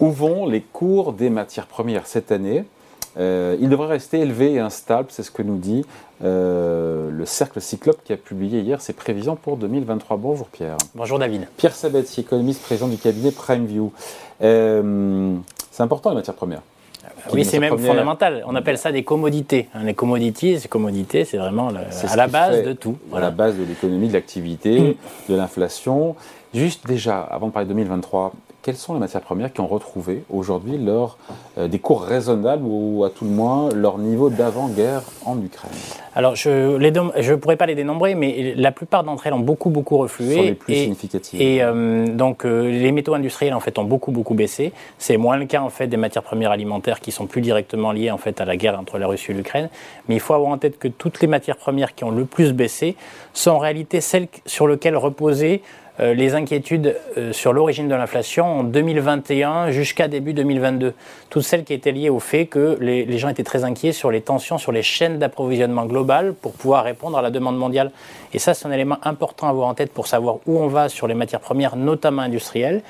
Où vont les cours des matières premières cette année? Il devrait rester élevé et instable, c'est ce que nous dit le Cercle Cyclope qui a publié hier ses prévisions pour 2023. Bonjour Pierre. Bonjour David. Pierre Sabetti, économiste, président du cabinet PrimeView. C'est important les matières premières. Oui, c'est même fondamental. On appelle ça des commodités. Les commodités, c'est vraiment à la base de tout. À la base de l'économie, de l'activité, de l'inflation. Juste déjà, avant de parler de 2023, quelles sont les matières premières qui ont retrouvé aujourd'hui des cours raisonnables ou à tout le moins leur niveau d'avant-guerre en Ukraine? Alors, je ne pourrais pas les dénombrer, mais la plupart d'entre elles ont beaucoup reflué. Ce sont les plus significatives. Et donc, les métaux industriels, en fait, ont beaucoup baissé. C'est moins le cas, en fait, des matières premières alimentaires qui sont plus directement liées, en fait, à la guerre entre la Russie et l'Ukraine. Mais il faut avoir en tête que toutes les matières premières qui ont le plus baissé sont en réalité celles sur lesquelles reposaient les inquiétudes sur l'origine de l'inflation en 2021 jusqu'à début 2022. Toutes celles qui étaient liées au fait que les gens étaient très inquiets sur les tensions sur les chaînes d'approvisionnement globales pour pouvoir répondre à la demande mondiale. Et ça, c'est un élément important à avoir en tête pour savoir où on va sur les matières premières, notamment industrielles.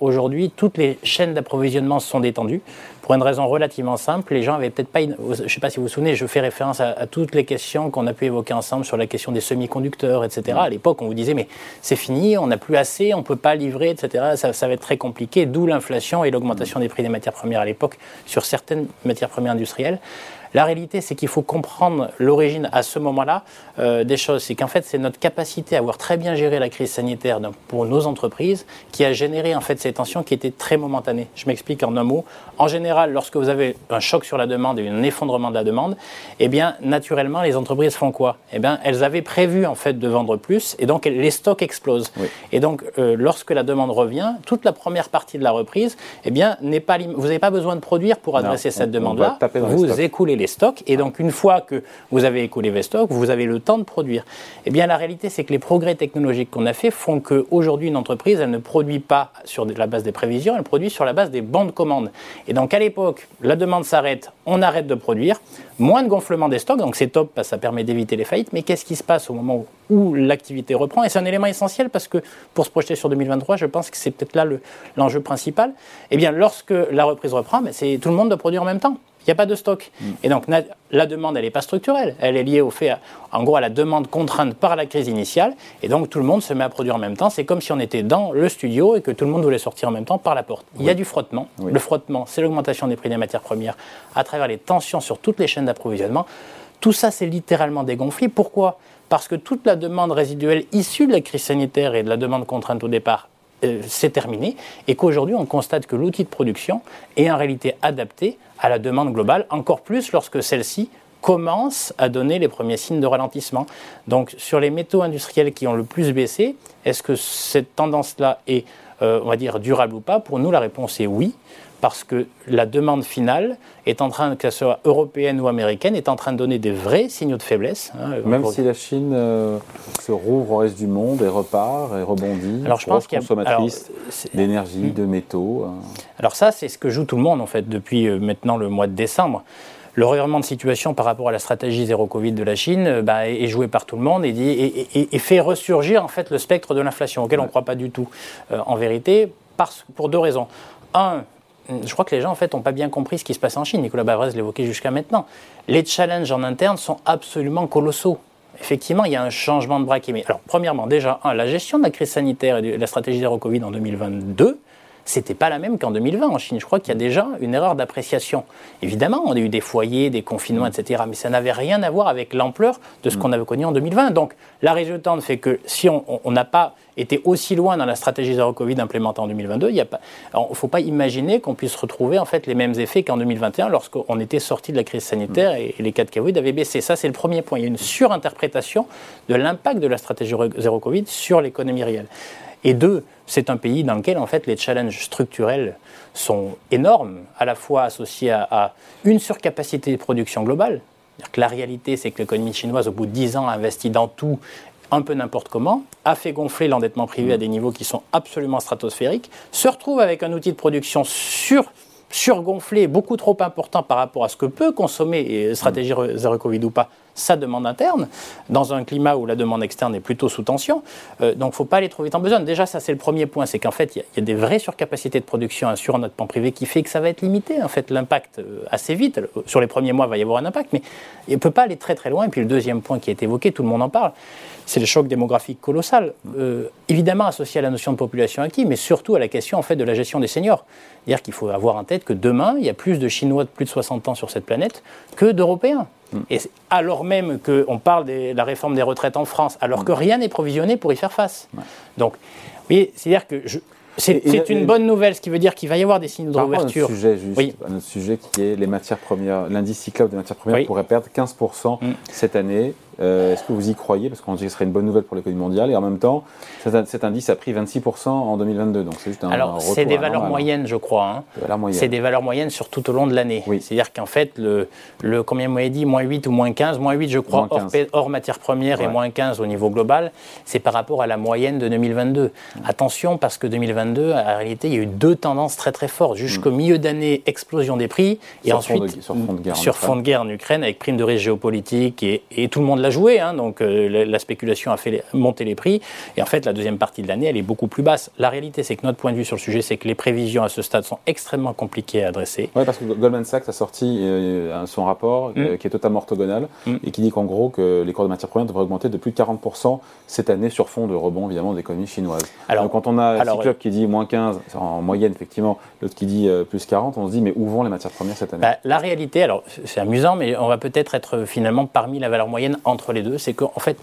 Aujourd'hui, toutes les chaînes d'approvisionnement sont détendues. Pour une raison relativement simple, les gens avaient peut-être pas... Je ne sais pas si vous vous souvenez, je fais référence à toutes les questions qu'on a pu évoquer ensemble sur la question des semi-conducteurs, etc. À l'époque, on vous disait, mais c'est fini, on n'a plus assez, on ne peut pas livrer, etc. Ça va être très compliqué, d'où l'inflation et l'augmentation des prix des matières premières à l'époque sur certaines matières premières industrielles. La réalité, c'est qu'il faut comprendre l'origine à ce moment-là des choses. C'est qu'en fait, c'est notre capacité à avoir très bien géré la crise sanitaire pour nos entreprises qui a généré en fait ces tensions qui étaient très momentanées. Je m'explique en un mot. En général, lorsque vous avez un choc sur la demande et un effondrement de la demande, eh bien, naturellement, les entreprises font quoi? Eh bien, elles avaient prévu en fait de vendre plus et donc les stocks explosent. Oui. Et donc, lorsque la demande revient, toute la première partie de la reprise, eh bien, vous n'avez pas besoin de produire pour adresser cette demande-là. Vous écoulez les stocks, et donc une fois que vous avez écoulé vos stocks, vous avez le temps de produire. Eh bien la réalité, c'est que les progrès technologiques qu'on a faits font qu'aujourd'hui une entreprise, elle ne produit pas sur la base des prévisions, elle produit sur la base des bons de commande. Et donc à l'époque, la demande s'arrête, on arrête de produire, moins de gonflement des stocks, donc c'est top parce que ça permet d'éviter les faillites, mais qu'est-ce qui se passe au moment où l'activité reprend? Et c'est un élément essentiel parce que pour se projeter sur 2023, je pense que c'est peut-être là l'enjeu principal. Eh bien lorsque la reprise reprend, c'est tout le monde doit produire en même temps. Il n'y a pas de stock. Et donc, la demande, elle n'est pas structurelle. Elle est liée au fait, en gros, à la demande contrainte par la crise initiale. Et donc, tout le monde se met à produire en même temps. C'est comme si on était dans le studio et que tout le monde voulait sortir en même temps par la porte. Oui. Il y a du frottement. Oui. Le frottement, c'est l'augmentation des prix des matières premières à travers les tensions sur toutes les chaînes d'approvisionnement. Tout ça, c'est littéralement dégonflé. Pourquoi? Parce que toute la demande résiduelle issue de la crise sanitaire et de la demande contrainte au départ, c'est terminé et qu'aujourd'hui on constate que l'outil de production est en réalité adapté à la demande globale, encore plus lorsque celle-ci commence à donner les premiers signes de ralentissement. Donc sur les métaux industriels qui ont le plus baissé, est-ce que cette tendance-là est, on va dire, durable ou pas? Pour nous, la réponse est oui, parce que la demande finale, est en train, que ce soit européenne ou américaine, est en train de donner des vrais signaux de faiblesse. Même si la Chine se rouvre au reste du monde et repart et rebondit, alors, je pense qu'il y a consommatrice d'énergie, de métaux. Alors ça, c'est ce que joue tout le monde en fait depuis maintenant le mois de décembre. Le revirement de situation par rapport à la stratégie zéro Covid de la Chine est joué par tout le monde et fait ressurgir en fait le spectre de l'inflation auquel on ne croit pas du tout. En vérité, pour deux raisons. Un, je crois que les gens, en fait, n'ont pas bien compris ce qui se passe en Chine. Nicolas Bavrez l'évoquait jusqu'à maintenant. Les challenges en interne sont absolument colossaux. Effectivement, il y a un changement de braquet. Mais alors, premièrement, déjà, la gestion de la crise sanitaire et de la stratégie zéro Covid en 2022, c'était pas la même qu'en 2020 en Chine. Je crois qu'il y a déjà une erreur d'appréciation. Évidemment, on a eu des foyers, des confinements, etc. Mais ça n'avait rien à voir avec l'ampleur de ce qu'on avait connu en 2020. Donc, la résultante fait que si on n'a pas été aussi loin dans la stratégie zéro Covid implémentée en 2022, il ne faut pas imaginer qu'on puisse retrouver en fait les mêmes effets qu'en 2021 lorsqu'on était sorti de la crise sanitaire et les cas de Covid avaient baissé. Ça, c'est le premier point. Il y a une surinterprétation de l'impact de la stratégie zéro Covid sur l'économie réelle. Et deux, c'est un pays dans lequel en fait les challenges structurels sont énormes, à la fois associés à une surcapacité de production globale. C'est-à-dire que la réalité, c'est que l'économie chinoise, au bout de 10 ans, a investi dans tout, un peu n'importe comment, a fait gonfler l'endettement privé à des niveaux qui sont absolument stratosphériques, se retrouve avec un outil de production surgonflé, beaucoup trop important par rapport à ce que peut consommer, stratégie zéro Covid ou pas, sa demande interne, dans un climat où la demande externe est plutôt sous tension. Donc, il ne faut pas aller trop vite en besogne. Déjà, ça, c'est le premier point. C'est qu'en fait, il y a des vraies surcapacités de production assurant notre pan privé qui fait que ça va être limité. En fait, l'impact assez vite. Sur les premiers mois, il va y avoir un impact, mais il ne peut pas aller très, très loin. Et puis, le deuxième point qui est évoqué, tout le monde en parle, c'est le choc démographique colossal. Évidemment, associé à la notion de population active, mais surtout à la question, en fait, de la gestion des seniors. C'est-à-dire qu'il faut avoir en tête que demain, il y a plus de Chinois de plus de 60 ans sur cette planète que d'Européens. Et alors même qu'on parle de la réforme des retraites en France, alors que rien n'est provisionné pour y faire face. Ouais. Donc, vous voyez, c'est-à-dire que c'est une bonne nouvelle, ce qui veut dire qu'il va y avoir des signes de réouverture. Un autre sujet qui est les matières premières. L'indice Cyclope des matières premières pourrait perdre 15% cette année. Est-ce que vous y croyez? Parce qu'on dit que ce serait une bonne nouvelle pour l'économie mondiale. Et en même temps, cet indice a pris 26% en 2022. Donc c'est juste un retour. C'est des valeurs moyennes, je crois. Hein. C'est des valeurs moyennes sur tout au long de l'année. Oui. C'est-à-dire qu'en fait, combien vous m'avez dit, moins 8 ou moins 15, moins 8, je crois, hors matières premières, et moins 15 au niveau global, c'est par rapport à la moyenne de 2022. Attention, parce que 2022, en réalité, il y a eu deux tendances très très fortes. Jusqu'au milieu d'année, explosion des prix, et ensuite, sur fond de guerre en Ukraine, avec prime de risque géopolitique, et tout le monde l'a joué, hein, donc la spéculation a fait monter les prix, et en fait la deuxième partie de l'année elle est beaucoup plus basse. La réalité c'est que notre point de vue sur le sujet c'est que les prévisions à ce stade sont extrêmement compliquées à adresser. Oui, parce que Goldman Sachs a sorti son rapport qui est totalement orthogonal et qui dit qu'en gros que les cours de matières premières devraient augmenter de plus de 40% cette année sur fond de rebond évidemment de l'économie chinoise. Alors, donc quand on a Cyclope qui dit moins 15 en moyenne effectivement, l'autre qui dit plus 40, on se dit mais où vont les matières premières cette année? La réalité, alors c'est amusant mais on va peut-être être finalement parmi la valeur moyenne entre les deux, c'est qu'en fait,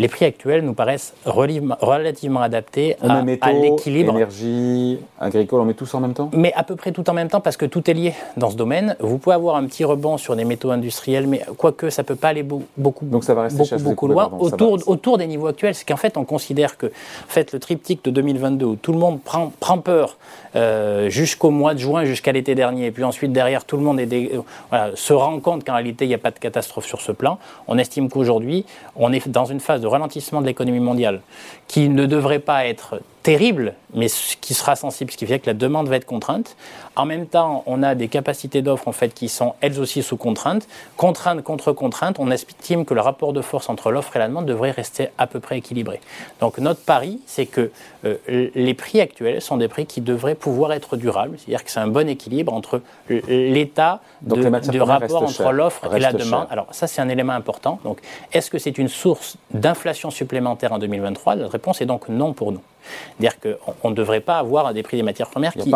les prix actuels nous paraissent relativement adaptés à l'équilibre. Énergie, agricole, on met tous en même temps? Mais à peu près tout en même temps, parce que tout est lié dans ce domaine. Vous pouvez avoir un petit rebond sur des métaux industriels, mais quoique ça ne peut pas aller beaucoup, donc ça va rester beaucoup loin. Autour des niveaux actuels, c'est qu'en fait, on considère que le triptyque de 2022, où tout le monde prend peur jusqu'au mois de juin, jusqu'à l'été dernier, et puis ensuite, derrière, tout le monde se rend compte qu'en réalité, il n'y a pas de catastrophe sur ce plan. On estime qu'aujourd'hui, on est dans une phase de ralentissement de l'économie mondiale, qui ne devrait pas être terrible, mais qui sera sensible, ce qui fait que la demande va être contrainte. En même temps, on a des capacités d'offre en fait, qui sont elles aussi sous contrainte. Contrainte contre contrainte, on estime que le rapport de force entre l'offre et la demande devrait rester à peu près équilibré. Donc notre pari, c'est que les prix actuels sont des prix qui devraient pouvoir être durables, c'est-à-dire que c'est un bon équilibre entre l'état du rapport entre l'offre et la demande. Alors ça, c'est un élément important. Donc, est-ce que c'est une source d'inflation supplémentaire en 2023 ? La réponse est donc non pour nous. C'est-à-dire qu'on ne devrait pas avoir des prix des matières premières qui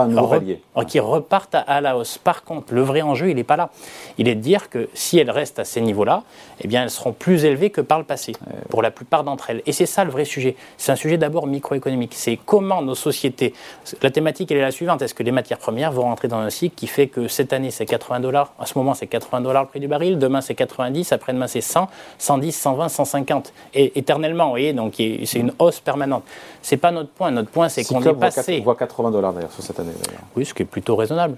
repartent à la hausse. Par contre, le vrai enjeu, il n'est pas là. Il est de dire que si elles restent à ces niveaux-là, eh bien, elles seront plus élevées que par le passé, pour la plupart d'entre elles. Et c'est ça le vrai sujet. C'est un sujet d'abord microéconomique. C'est comment nos sociétés... La thématique, elle est la suivante. Est-ce que les matières premières vont rentrer dans un cycle qui fait que cette année, c'est $80. À ce moment, c'est $80 le prix du baril. Demain, c'est 90. Après-demain, c'est 100, 110, 120, 150. Et éternellement, vous voyez. Donc, c'est une hausse permanente. C'est pas notre point. Notre point, c'est qu'on est passé... voit $80 d'ailleurs sur cette année. Oui, ce qui est plutôt raisonnable.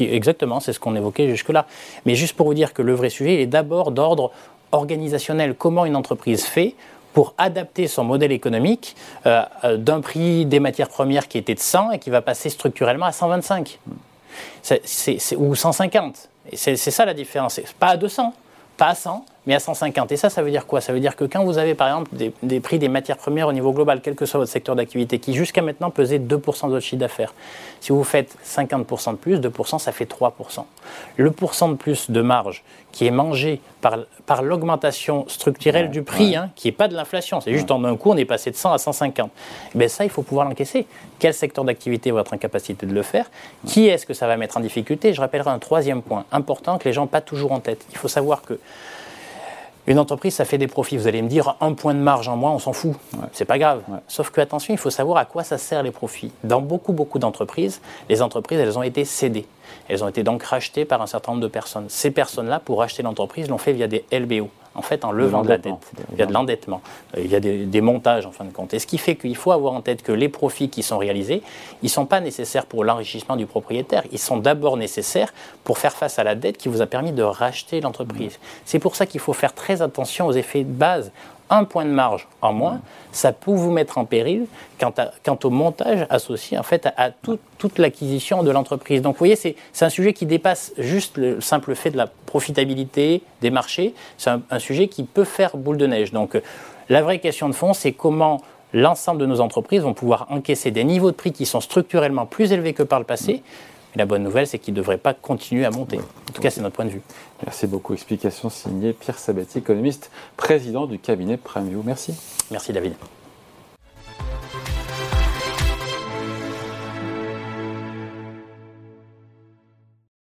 Exactement, c'est ce qu'on évoquait jusque-là. Mais juste pour vous dire que le vrai sujet, il est d'abord d'ordre organisationnel. Comment une entreprise fait pour adapter son modèle économique d'un prix des matières premières qui était de 100 et qui va passer structurellement à 125 ou 150. C'est ça la différence. C'est pas à 200, pas à 100. Mais à 150. Et ça veut dire quoi? Ça veut dire que quand vous avez, par exemple, des prix des matières premières au niveau global, quel que soit votre secteur d'activité, qui jusqu'à maintenant pesait 2% de votre chiffre d'affaires, si vous faites 50% de plus, 2%, ça fait 3%. Le pourcent de plus de marge qui est mangé par l'augmentation structurelle du prix, qui n'est pas de l'inflation, c'est juste en un coup, on est passé de 100 à 150. Et bien ça, il faut pouvoir l'encaisser. Quel secteur d'activité va être en capacité de le faire? Qui est-ce que ça va mettre en difficulté? Je rappellerai un troisième point important que les gens n'ont pas toujours en tête. Il faut savoir que une entreprise, ça fait des profits. Vous allez me dire, un point de marge en moins, on s'en fout. Ouais. C'est pas grave. Ouais. Sauf que, attention, il faut savoir à quoi ça sert les profits. Dans beaucoup, beaucoup d'entreprises, les entreprises, elles ont été cédées. Elles ont été donc rachetées par un certain nombre de personnes. Ces personnes-là, pour racheter l'entreprise, l'ont fait via des LBO. En fait, en levant de la dette. Il y a de l'endettement. Il y a des montages, en fin de compte. Et ce qui fait qu'il faut avoir en tête que les profits qui sont réalisés, ils ne sont pas nécessaires pour l'enrichissement du propriétaire. Ils sont d'abord nécessaires pour faire face à la dette qui vous a permis de racheter l'entreprise. C'est pour ça qu'il faut faire très attention aux effets de base. un point de marge en moins, ça peut vous mettre en péril quant au montage associé en fait à toute l'acquisition de l'entreprise. Donc vous voyez, c'est un sujet qui dépasse juste le simple fait de la profitabilité des marchés, c'est un sujet qui peut faire boule de neige. Donc la vraie question de fond, c'est comment l'ensemble de nos entreprises vont pouvoir encaisser des niveaux de prix qui sont structurellement plus élevés que par le passé. Et la bonne nouvelle, c'est qu'il ne devrait pas continuer à monter. En tout cas, c'est notre point de vue. Merci beaucoup. Explication signée Pierre Sabetti, économiste, président du cabinet PrimeView. Merci. Merci David.